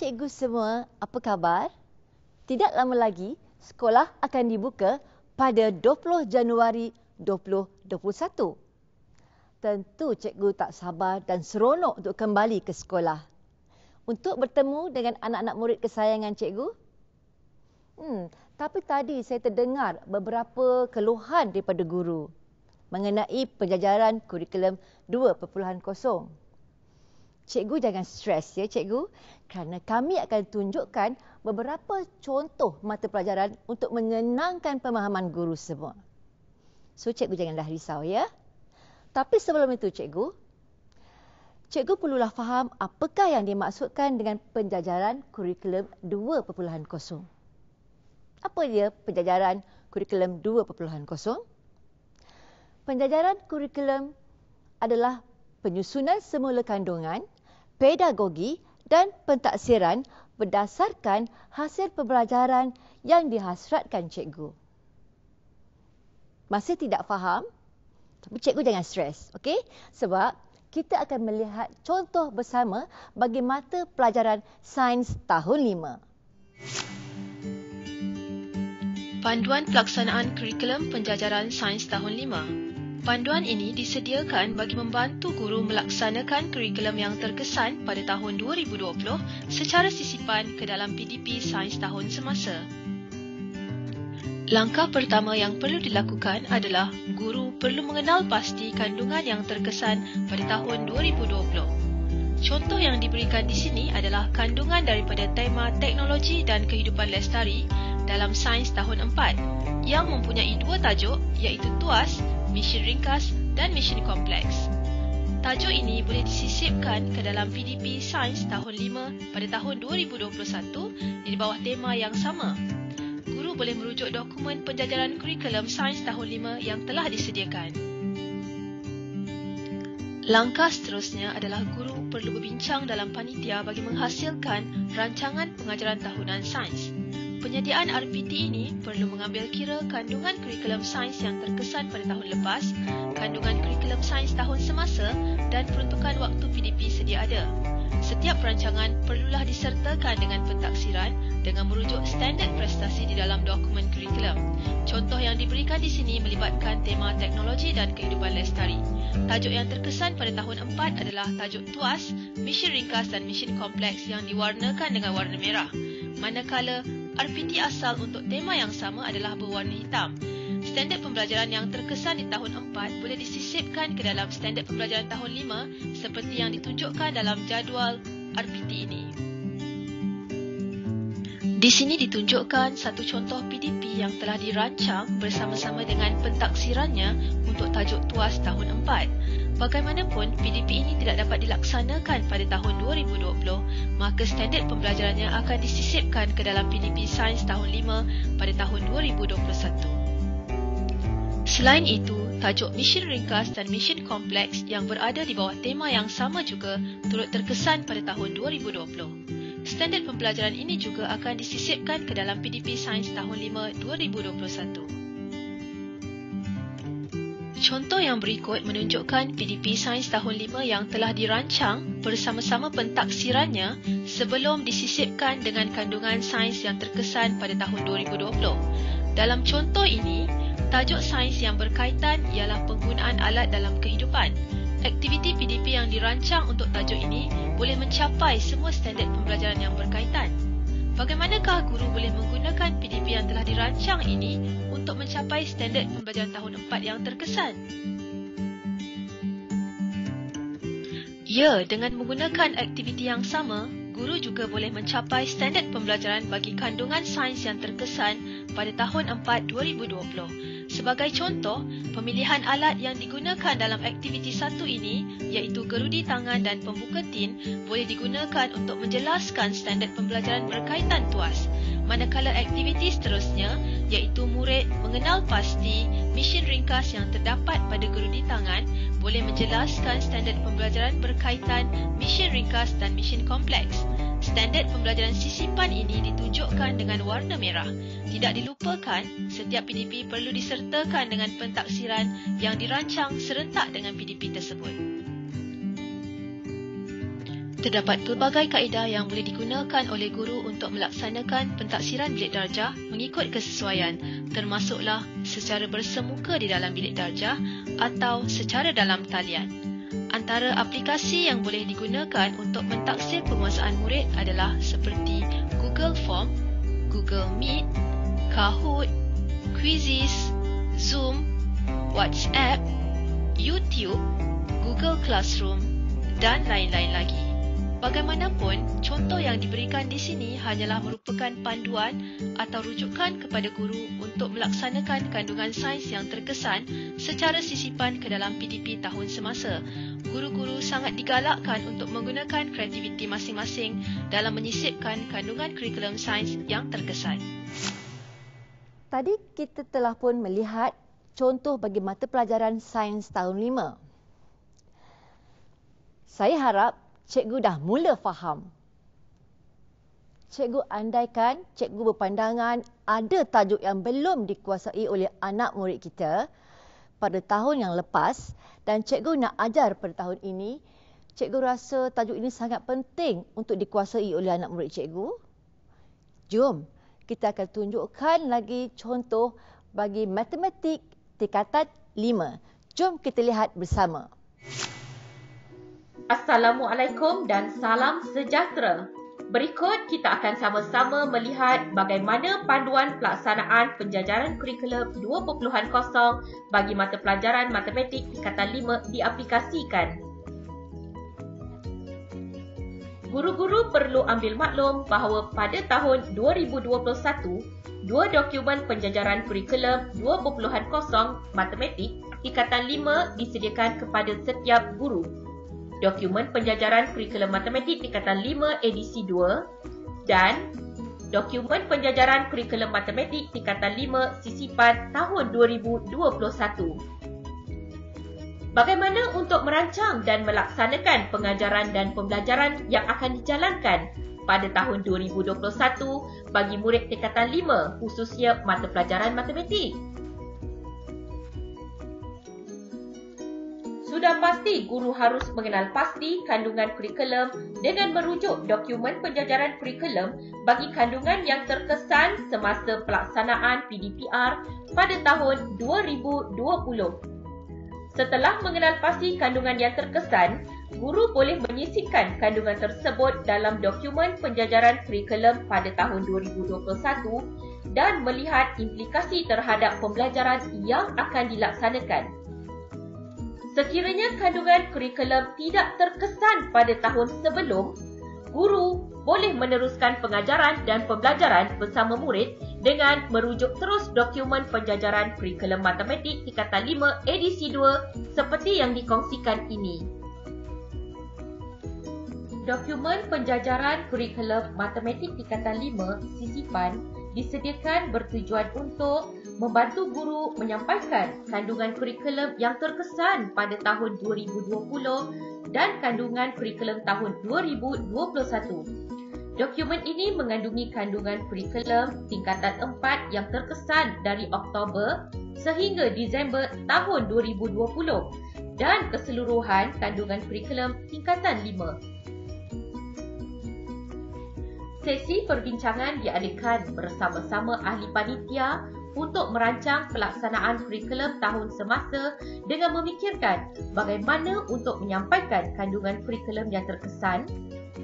cikgu semua, apa khabar? Tidak lama lagi, sekolah akan dibuka pada 20 Januari 2021. Tentu cikgu tak sabar dan seronok untuk kembali ke sekolah. Untuk bertemu dengan anak-anak murid kesayangan cikgu. Tapi tadi saya terdengar beberapa keluhan daripada guru mengenai penjajaran kurikulum 2.0. Cikgu jangan stres ya cikgu, kerana kami akan tunjukkan beberapa contoh mata pelajaran untuk menyenangkan pemahaman guru semua. So cikgu janganlah risau ya. Tapi sebelum itu cikgu perlulah faham apakah yang dimaksudkan dengan penjajaran kurikulum 2.0. Apa dia penjajaran kurikulum 2.0? Penjajaran kurikulum adalah penyusunan semula kandungan, pedagogi dan pentaksiran berdasarkan hasil pembelajaran yang dihasratkan cikgu. Masih tidak faham? Tapi cikgu jangan stres, okey? Sebab kita akan melihat contoh bersama bagi mata pelajaran Sains Tahun 5. Panduan Pelaksanaan Kurikulum Penjajaran Sains Tahun 5. Panduan ini disediakan bagi membantu guru melaksanakan kurikulum yang terkesan pada tahun 2020 secara sisipan ke dalam PDP Sains Tahun semasa. Langkah pertama yang perlu dilakukan adalah guru perlu mengenal pasti kandungan yang terkesan pada tahun 2020. Contoh yang diberikan di sini adalah kandungan daripada tema teknologi dan kehidupan lestari dalam Sains Tahun 4 yang mempunyai dua tajuk iaitu tuas, Mesin Ringkas dan Mesin Kompleks. Tajuk ini boleh disisipkan ke dalam PDP Sains Tahun 5 pada tahun 2021 di bawah tema yang sama. Guru boleh merujuk dokumen penjajaran kurikulum Sains Tahun 5 yang telah disediakan. Langkah seterusnya adalah guru perlu berbincang dalam panitia bagi menghasilkan rancangan pengajaran tahunan sains. Penyediaan RPT ini perlu mengambil kira kandungan kurikulum sains yang terkesan pada tahun lepas, kandungan kurikulum sains tahun semasa dan peruntukan waktu PDP sedia ada. Setiap rancangan perlulah disertakan dengan pentaksiran dengan merujuk standard prestasi di dalam dokumen kurikulum. Contoh yang diberikan di sini melibatkan tema teknologi dan kehidupan lestari. Tajuk yang terkesan pada tahun 4 adalah tajuk tuas, mesin ringkas dan mesin kompleks yang diwarnakan dengan warna merah. Manakala RPT asal untuk tema yang sama adalah berwarna hitam. Standard pembelajaran yang terkesan di tahun 4 boleh disisipkan ke dalam standard pembelajaran tahun 5 seperti yang ditunjukkan dalam jadual RPT ini. Di sini ditunjukkan satu contoh PDP yang telah dirancang bersama-sama dengan pentaksirannya untuk tajuk tuas tahun 4. Bagaimanapun, PDP ini tidak dapat dilaksanakan pada tahun 2020, maka standard pembelajarannya akan disisipkan ke dalam PDP Sains tahun 5 pada tahun 2021. Selain itu, tajuk mesin ringkas dan mesin kompleks yang berada di bawah tema yang sama juga turut terkesan pada tahun 2020. Standard pembelajaran ini juga akan disisipkan ke dalam PDP Sains Tahun 5 2021. Contoh yang berikut menunjukkan PDP Sains Tahun 5 yang telah dirancang bersama-sama pentaksirannya sebelum disisipkan dengan kandungan sains yang terkesan pada tahun 2020. Dalam contoh ini, tajuk sains yang berkaitan ialah penggunaan alat dalam kehidupan. Aktiviti PDP yang dirancang untuk tajuk ini boleh mencapai semua standard pembelajaran yang berkaitan. Bagaimanakah guru boleh menggunakan PDP yang telah dirancang ini untuk mencapai standard pembelajaran tahun 4 yang terkesan? Ya, dengan menggunakan aktiviti yang sama, guru juga boleh mencapai standard pembelajaran bagi kandungan sains yang terkesan pada tahun 4 2020. Sebagai contoh, pemilihan alat yang digunakan dalam aktiviti satu ini iaitu gerudi tangan dan pembuka tin boleh digunakan untuk menjelaskan standard pembelajaran berkaitan tuas. Manakala aktiviti seterusnya iaitu murid mengenal pasti mesin ringkas yang terdapat pada gerudi tangan boleh menjelaskan standard pembelajaran berkaitan mesin ringkas dan mesin kompleks. Standard pembelajaran sisipan ini ditunjukkan dengan warna merah. Tidak dilupakan, setiap PDP perlu disertakan dengan pentaksiran yang dirancang serentak dengan PDP tersebut. Terdapat pelbagai kaedah yang boleh digunakan oleh guru untuk melaksanakan pentaksiran bilik darjah mengikut kesesuaian, termasuklah secara bersemuka di dalam bilik darjah atau secara dalam talian. Antara aplikasi yang boleh digunakan untuk mentaksir penguasaan murid adalah seperti Google Form, Google Meet, Kahoot, Quizizz, Zoom, WhatsApp, YouTube, Google Classroom dan lain-lain lagi. Bagaimanapun, contoh yang diberikan di sini hanyalah merupakan panduan atau rujukan kepada guru untuk melaksanakan kandungan sains yang terkesan secara sisipan ke dalam PDP tahun semasa. Guru-guru sangat digalakkan untuk menggunakan kreativiti masing-masing dalam menyisipkan kandungan kurikulum sains yang terkesan. Tadi kita telah pun melihat contoh bagi mata pelajaran sains tahun 5. Saya harap cikgu dah mula faham. Cikgu andaikan cikgu berpandangan ada tajuk yang belum dikuasai oleh anak murid kita pada tahun yang lepas dan cikgu nak ajar pada tahun ini, cikgu rasa tajuk ini sangat penting untuk dikuasai oleh anak murid cikgu. Jom, kita akan tunjukkan lagi contoh bagi matematik tingkatan 5. Jom kita lihat bersama. Assalamualaikum dan salam sejahtera. Berikut kita akan sama-sama melihat bagaimana panduan pelaksanaan penjajaran kurikulum 2.0 bagi mata pelajaran matematik tingkatan 5 diaplikasikan. Guru-guru perlu ambil maklum bahawa pada tahun 2021, dua dokumen penjajaran kurikulum 2.0 matematik tingkatan 5 disediakan kepada setiap guru. Dokumen penjajaran kurikulum matematik tingkatan 5 edisi 2 dan dokumen penjajaran kurikulum matematik tingkatan 5 sisipan tahun 2021. Bagaimana untuk merancang dan melaksanakan pengajaran dan pembelajaran yang akan dijalankan pada tahun 2021 bagi murid tingkatan 5 khususnya mata pelajaran matematik? Sudah pasti guru harus mengenal pasti kandungan kurikulum dengan merujuk dokumen penjajaran kurikulum bagi kandungan yang terkesan semasa pelaksanaan PDPR pada tahun 2020. Setelah mengenal pasti kandungan yang terkesan, guru boleh menyisipkan kandungan tersebut dalam dokumen penjajaran kurikulum pada tahun 2021 dan melihat implikasi terhadap pembelajaran yang akan dilaksanakan. Sekiranya kandungan kurikulum tidak terkesan pada tahun sebelum, guru boleh meneruskan pengajaran dan pembelajaran bersama murid dengan merujuk terus dokumen penjajaran kurikulum matematik tingkatan 5 edisi 2 seperti yang dikongsikan ini. Dokumen penjajaran kurikulum matematik tingkatan 5 sisipan disediakan bertujuan untuk membantu guru menyampaikan kandungan kurikulum yang terkesan pada tahun 2020 dan kandungan kurikulum tahun 2021. Dokumen ini mengandungi kandungan kurikulum tingkatan 4 yang terkesan dari Oktober sehingga Disember tahun 2020 dan keseluruhan kandungan kurikulum tingkatan 5. Sesi perbincangan diadakan bersama-sama ahli panitia untuk merancang pelaksanaan kurikulum tahun semasa dengan memikirkan bagaimana untuk menyampaikan kandungan kurikulum yang terkesan,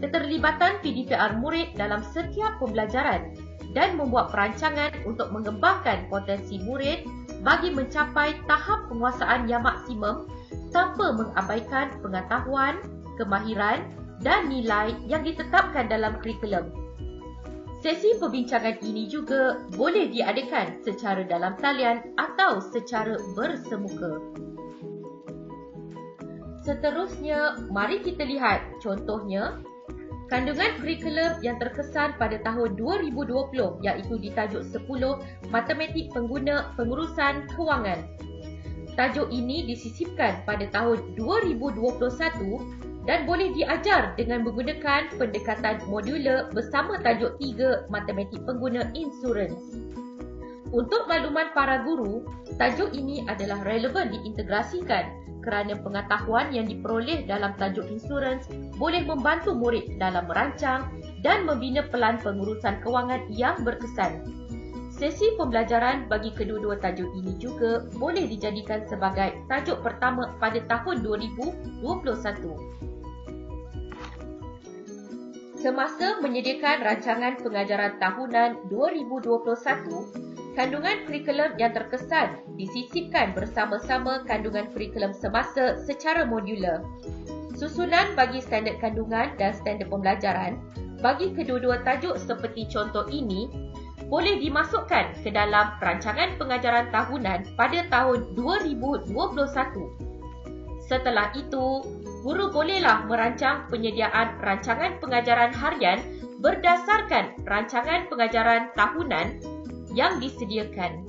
keterlibatan PDPR murid dalam setiap pembelajaran dan membuat perancangan untuk mengembangkan potensi murid bagi mencapai tahap penguasaan yang maksimum tanpa mengabaikan pengetahuan, kemahiran dan nilai yang ditetapkan dalam kurikulum. Sesi perbincangan ini juga boleh diadakan secara dalam talian atau secara bersemuka. Seterusnya, mari kita lihat contohnya kandungan kurikulum yang terkesan pada tahun 2020 iaitu di tajuk 10 Matematik Pengguna Pengurusan Kewangan. Tajuk ini disisipkan pada tahun 2021 dan boleh diajar dengan menggunakan pendekatan modular bersama tajuk 3 Matematik Pengguna Insurans. Untuk makluman para guru, tajuk ini adalah relevan diintegrasikan kerana pengetahuan yang diperoleh dalam tajuk insurans boleh membantu murid dalam merancang dan membina pelan pengurusan kewangan yang berkesan. Sesi pembelajaran bagi kedua-dua tajuk ini juga boleh dijadikan sebagai tajuk pertama pada tahun 2021. Semasa menyediakan rancangan pengajaran tahunan 2021, kandungan kurikulum yang terkesan disisipkan bersama-sama kandungan kurikulum semasa secara modular. Susunan bagi standard kandungan dan standard pembelajaran bagi kedua-dua tajuk seperti contoh ini boleh dimasukkan ke dalam rancangan pengajaran tahunan pada tahun 2021. Setelah itu, guru bolehlah merancang penyediaan rancangan pengajaran harian berdasarkan rancangan pengajaran tahunan yang disediakan.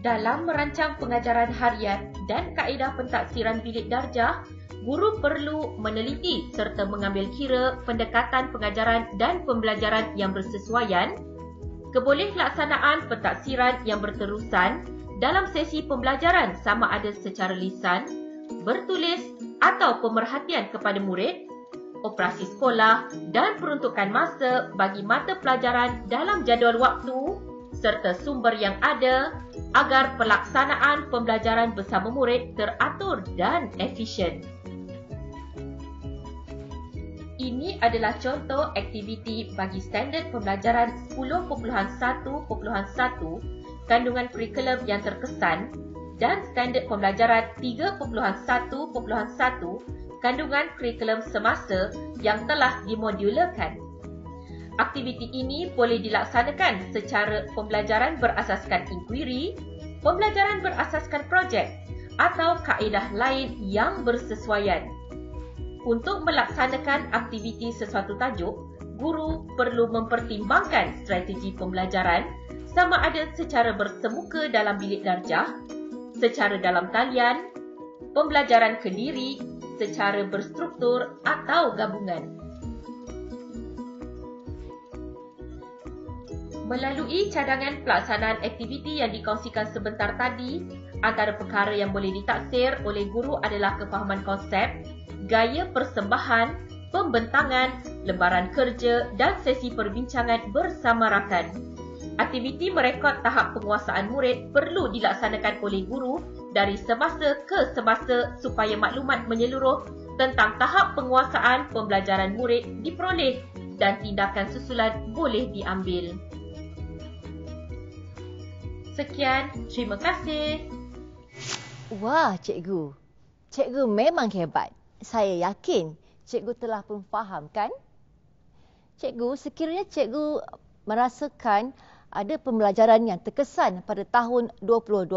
Dalam merancang pengajaran harian dan kaedah pentaksiran bilik darjah, guru perlu meneliti serta mengambil kira pendekatan pengajaran dan pembelajaran yang bersesuaian, kebolehlaksanaan pentaksiran yang berterusan dalam sesi pembelajaran sama ada secara lisan, bertulis atau pemerhatian kepada murid, operasi sekolah dan peruntukan masa bagi mata pelajaran dalam jadual waktu serta sumber yang ada agar pelaksanaan pembelajaran bersama murid teratur dan efisien. Ini adalah contoh aktiviti bagi standard pembelajaran 10.1.1 kandungan kurikulum yang terkesan dan standard pembelajaran 3.1.1 kandungan kurikulum semasa yang telah dimodularkan. Aktiviti ini boleh dilaksanakan secara pembelajaran berasaskan inkuiri, pembelajaran berasaskan projek atau kaedah lain yang bersesuaian. Untuk melaksanakan aktiviti sesuatu tajuk, guru perlu mempertimbangkan strategi pembelajaran sama ada secara bersemuka dalam bilik darjah, secara dalam talian, pembelajaran kendiri, secara berstruktur atau gabungan. Melalui cadangan pelaksanaan aktiviti yang dikongsikan sebentar tadi, antara perkara yang boleh ditaksir oleh guru adalah kefahaman konsep, gaya persembahan, pembentangan, lembaran kerja dan sesi perbincangan bersama rakan. Aktiviti merekod tahap penguasaan murid perlu dilaksanakan oleh guru dari semasa ke semasa supaya maklumat menyeluruh tentang tahap penguasaan pembelajaran murid diperoleh dan tindakan susulan boleh diambil. Sekian, terima kasih. Wah, cikgu. Cikgu memang hebat. Saya yakin cikgu telah pun faham, kan? Cikgu, sekiranya cikgu merasakan ada pembelajaran yang terkesan pada tahun 2020,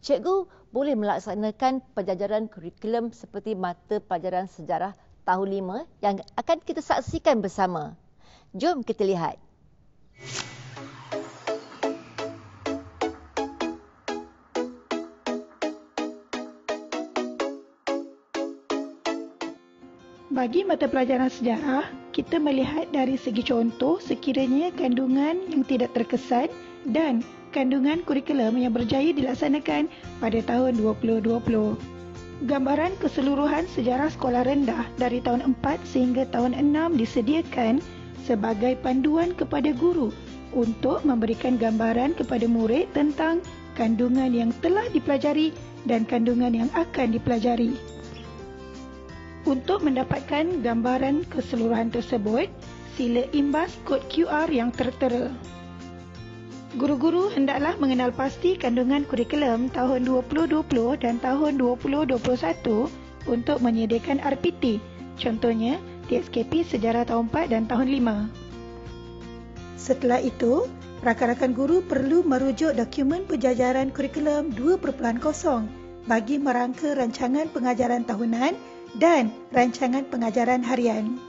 cikgu boleh melaksanakan penjajaran kurikulum seperti mata pelajaran sejarah tahun 5 yang akan kita saksikan bersama. Jom kita lihat. Bagi mata pelajaran sejarah, kita melihat dari segi contoh sekiranya kandungan yang tidak terkesan dan kandungan kurikulum yang berjaya dilaksanakan pada tahun 2020. Gambaran keseluruhan sejarah sekolah rendah dari tahun 4 sehingga tahun 6 disediakan sebagai panduan kepada guru untuk memberikan gambaran kepada murid tentang kandungan yang telah dipelajari dan kandungan yang akan dipelajari. Untuk mendapatkan gambaran keseluruhan tersebut, sila imbas kod QR yang tertera. Guru-guru hendaklah mengenal pasti kandungan kurikulum tahun 2020 dan tahun 2021 untuk menyediakan RPT, contohnya TSKP Sejarah tahun 4 dan tahun 5. Setelah itu, rakan-rakan guru perlu merujuk dokumen penjajaran kurikulum 2.0 bagi merangka rancangan pengajaran tahunan dan rancangan pengajaran harian.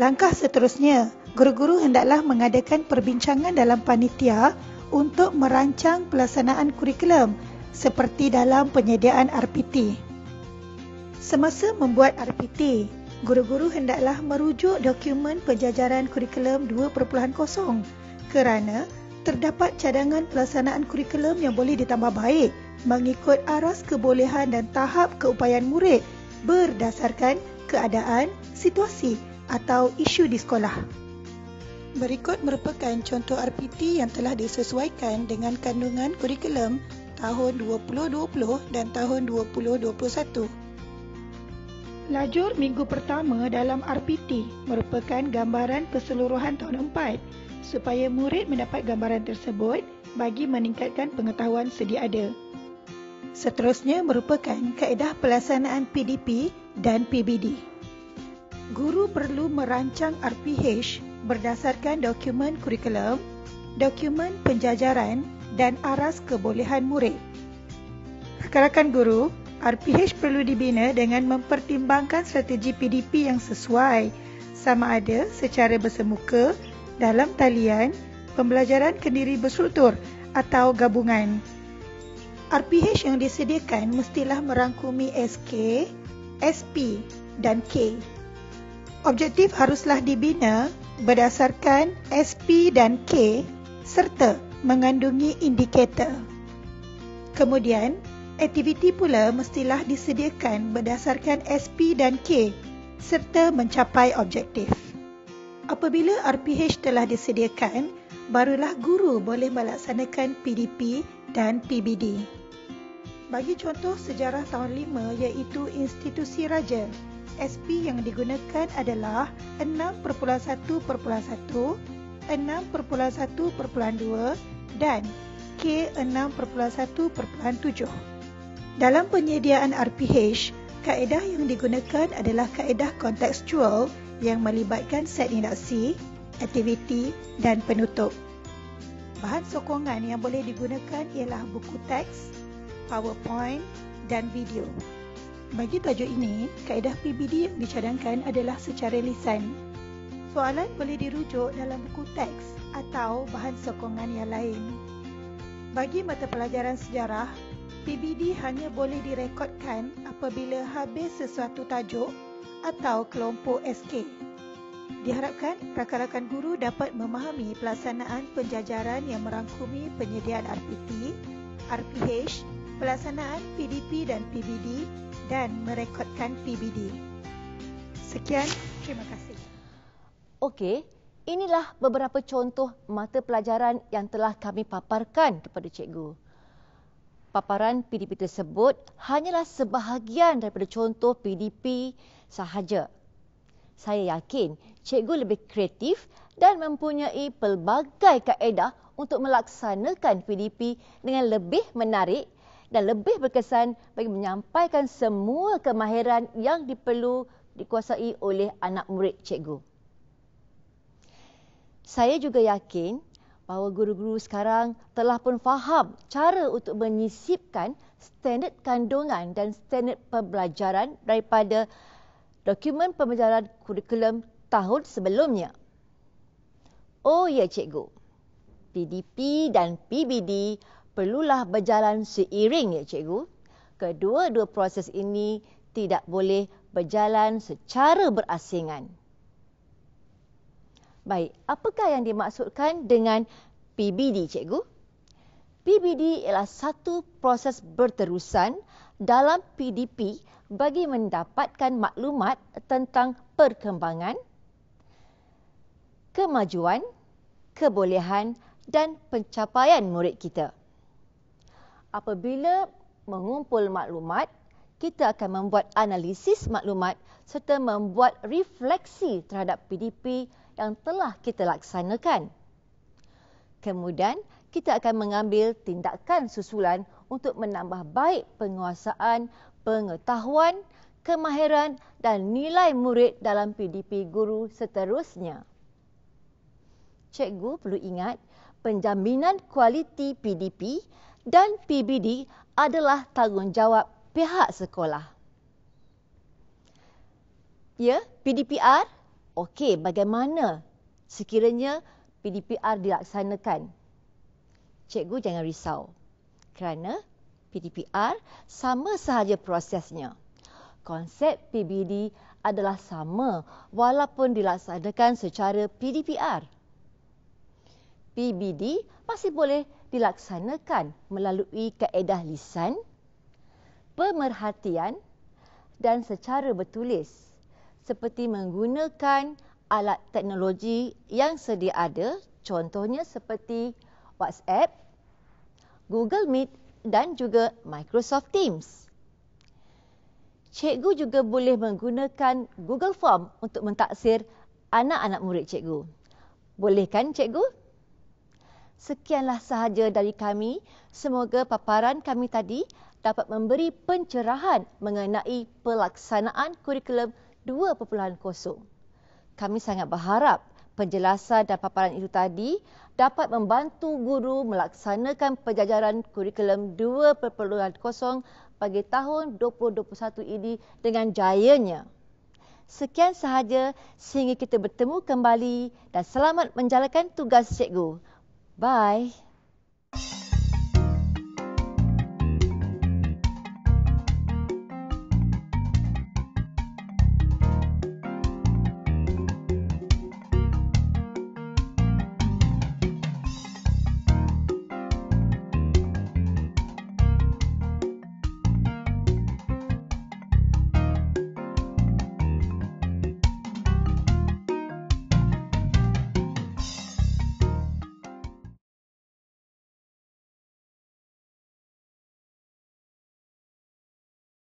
Langkah seterusnya, guru-guru hendaklah mengadakan perbincangan dalam panitia untuk merancang pelaksanaan kurikulum seperti dalam penyediaan RPT. Semasa membuat RPT, guru-guru hendaklah merujuk dokumen penjajaran kurikulum 2.0 kerana terdapat cadangan pelaksanaan kurikulum yang boleh ditambah baik mengikut aras kebolehan dan tahap keupayaan murid berdasarkan keadaan, situasi atau isu di sekolah. Berikut merupakan contoh RPT yang telah disesuaikan dengan kandungan kurikulum tahun 2020 dan tahun 2021. Lajur minggu pertama dalam RPT merupakan gambaran keseluruhan tahun 4 supaya murid mendapat gambaran tersebut bagi meningkatkan pengetahuan sedia ada. Seterusnya merupakan kaedah pelaksanaan PDP dan PBD. Guru perlu merancang RPH berdasarkan dokumen kurikulum, dokumen penjajaran dan aras kebolehan murid. Rakan-rakan guru, RPH perlu dibina dengan mempertimbangkan strategi PDP yang sesuai, sama ada secara bersemuka, dalam talian, pembelajaran kendiri berstruktur atau gabungan. RPH yang disediakan mestilah merangkumi SK, SP dan K. Objektif haruslah dibina berdasarkan SP dan K serta mengandungi indikator. Kemudian, aktiviti pula mestilah disediakan berdasarkan SP dan K serta mencapai objektif. Apabila RPH telah disediakan, barulah guru boleh melaksanakan PDP dan PBD. Bagi contoh sejarah tahun 5 iaitu institusi raja, SP yang digunakan adalah 6.1.1, 6.1.2 dan K6.1.7. Dalam penyediaan RPH, kaedah yang digunakan adalah kaedah kontekstual yang melibatkan set induksi, aktiviti dan penutup. Bahan sokongan yang boleh digunakan ialah buku teks, PowerPoint dan video. Bagi tajuk ini, kaedah PBD yang dicadangkan adalah secara lisan. Soalan boleh dirujuk dalam buku teks atau bahan sokongan yang lain. Bagi mata pelajaran sejarah, PBD hanya boleh direkodkan apabila habis sesuatu tajuk atau kelompok SK. Diharapkan rakan-rakan guru dapat memahami pelaksanaan penjajaran yang merangkumi penyediaan RPT, RPH, pelaksanaan PDP dan PBD dan merekodkan PBD. Sekian, terima kasih. Okey, inilah beberapa contoh mata pelajaran yang telah kami paparkan kepada cikgu. Paparan PDP tersebut hanyalah sebahagian daripada contoh PDP sahaja. Saya yakin cikgu lebih kreatif dan mempunyai pelbagai kaedah untuk melaksanakan PDP dengan lebih menarik dan lebih berkesan bagi menyampaikan semua kemahiran yang diperlu dikuasai oleh anak murid cikgu. Saya juga yakin bahawa guru-guru sekarang telah pun faham cara untuk menyisipkan standard kandungan dan standard pembelajaran daripada dokumen pembelajaran kurikulum tahun sebelumnya. Oh ya cikgu, PDP dan PBD perlulah berjalan seiring ya cikgu. Kedua-dua proses ini tidak boleh berjalan secara berasingan. Baik, apakah yang dimaksudkan dengan PBD, cikgu? PBD ialah satu proses berterusan dalam PDP bagi mendapatkan maklumat tentang perkembangan, kemajuan, kebolehan dan pencapaian murid kita. Apabila mengumpul maklumat, kita akan membuat analisis maklumat serta membuat refleksi terhadap PDP yang telah kita laksanakan. Kemudian, kita akan mengambil tindakan susulan untuk menambah baik penguasaan, pengetahuan, kemahiran dan nilai murid dalam PDP guru seterusnya. Cikgu perlu ingat, penjaminan kualiti PDP dan PBD adalah tanggungjawab pihak sekolah. Ya, PDPR? Okey, bagaimana sekiranya PDPR dilaksanakan? Cikgu jangan risau kerana PDPR sama sahaja prosesnya. Konsep PBD adalah sama walaupun dilaksanakan secara PDPR. PBD masih boleh dilaksanakan melalui kaedah lisan, pemerhatian dan secara bertulis seperti menggunakan alat teknologi yang sedia ada, contohnya seperti WhatsApp, Google Meet dan juga Microsoft Teams. Cikgu juga boleh menggunakan Google Form untuk mentaksir anak-anak murid cikgu. Boleh kan cikgu? Sekianlah sahaja dari kami. Semoga paparan kami tadi dapat memberi pencerahan mengenai pelaksanaan kurikulum 2.0. Kami sangat berharap penjelasan dan paparan itu tadi dapat membantu guru melaksanakan penjajaran kurikulum 2.0 bagi tahun 2021 ini dengan jayanya. Sekian sahaja sehingga kita bertemu kembali dan selamat menjalankan tugas cikgu. Bye.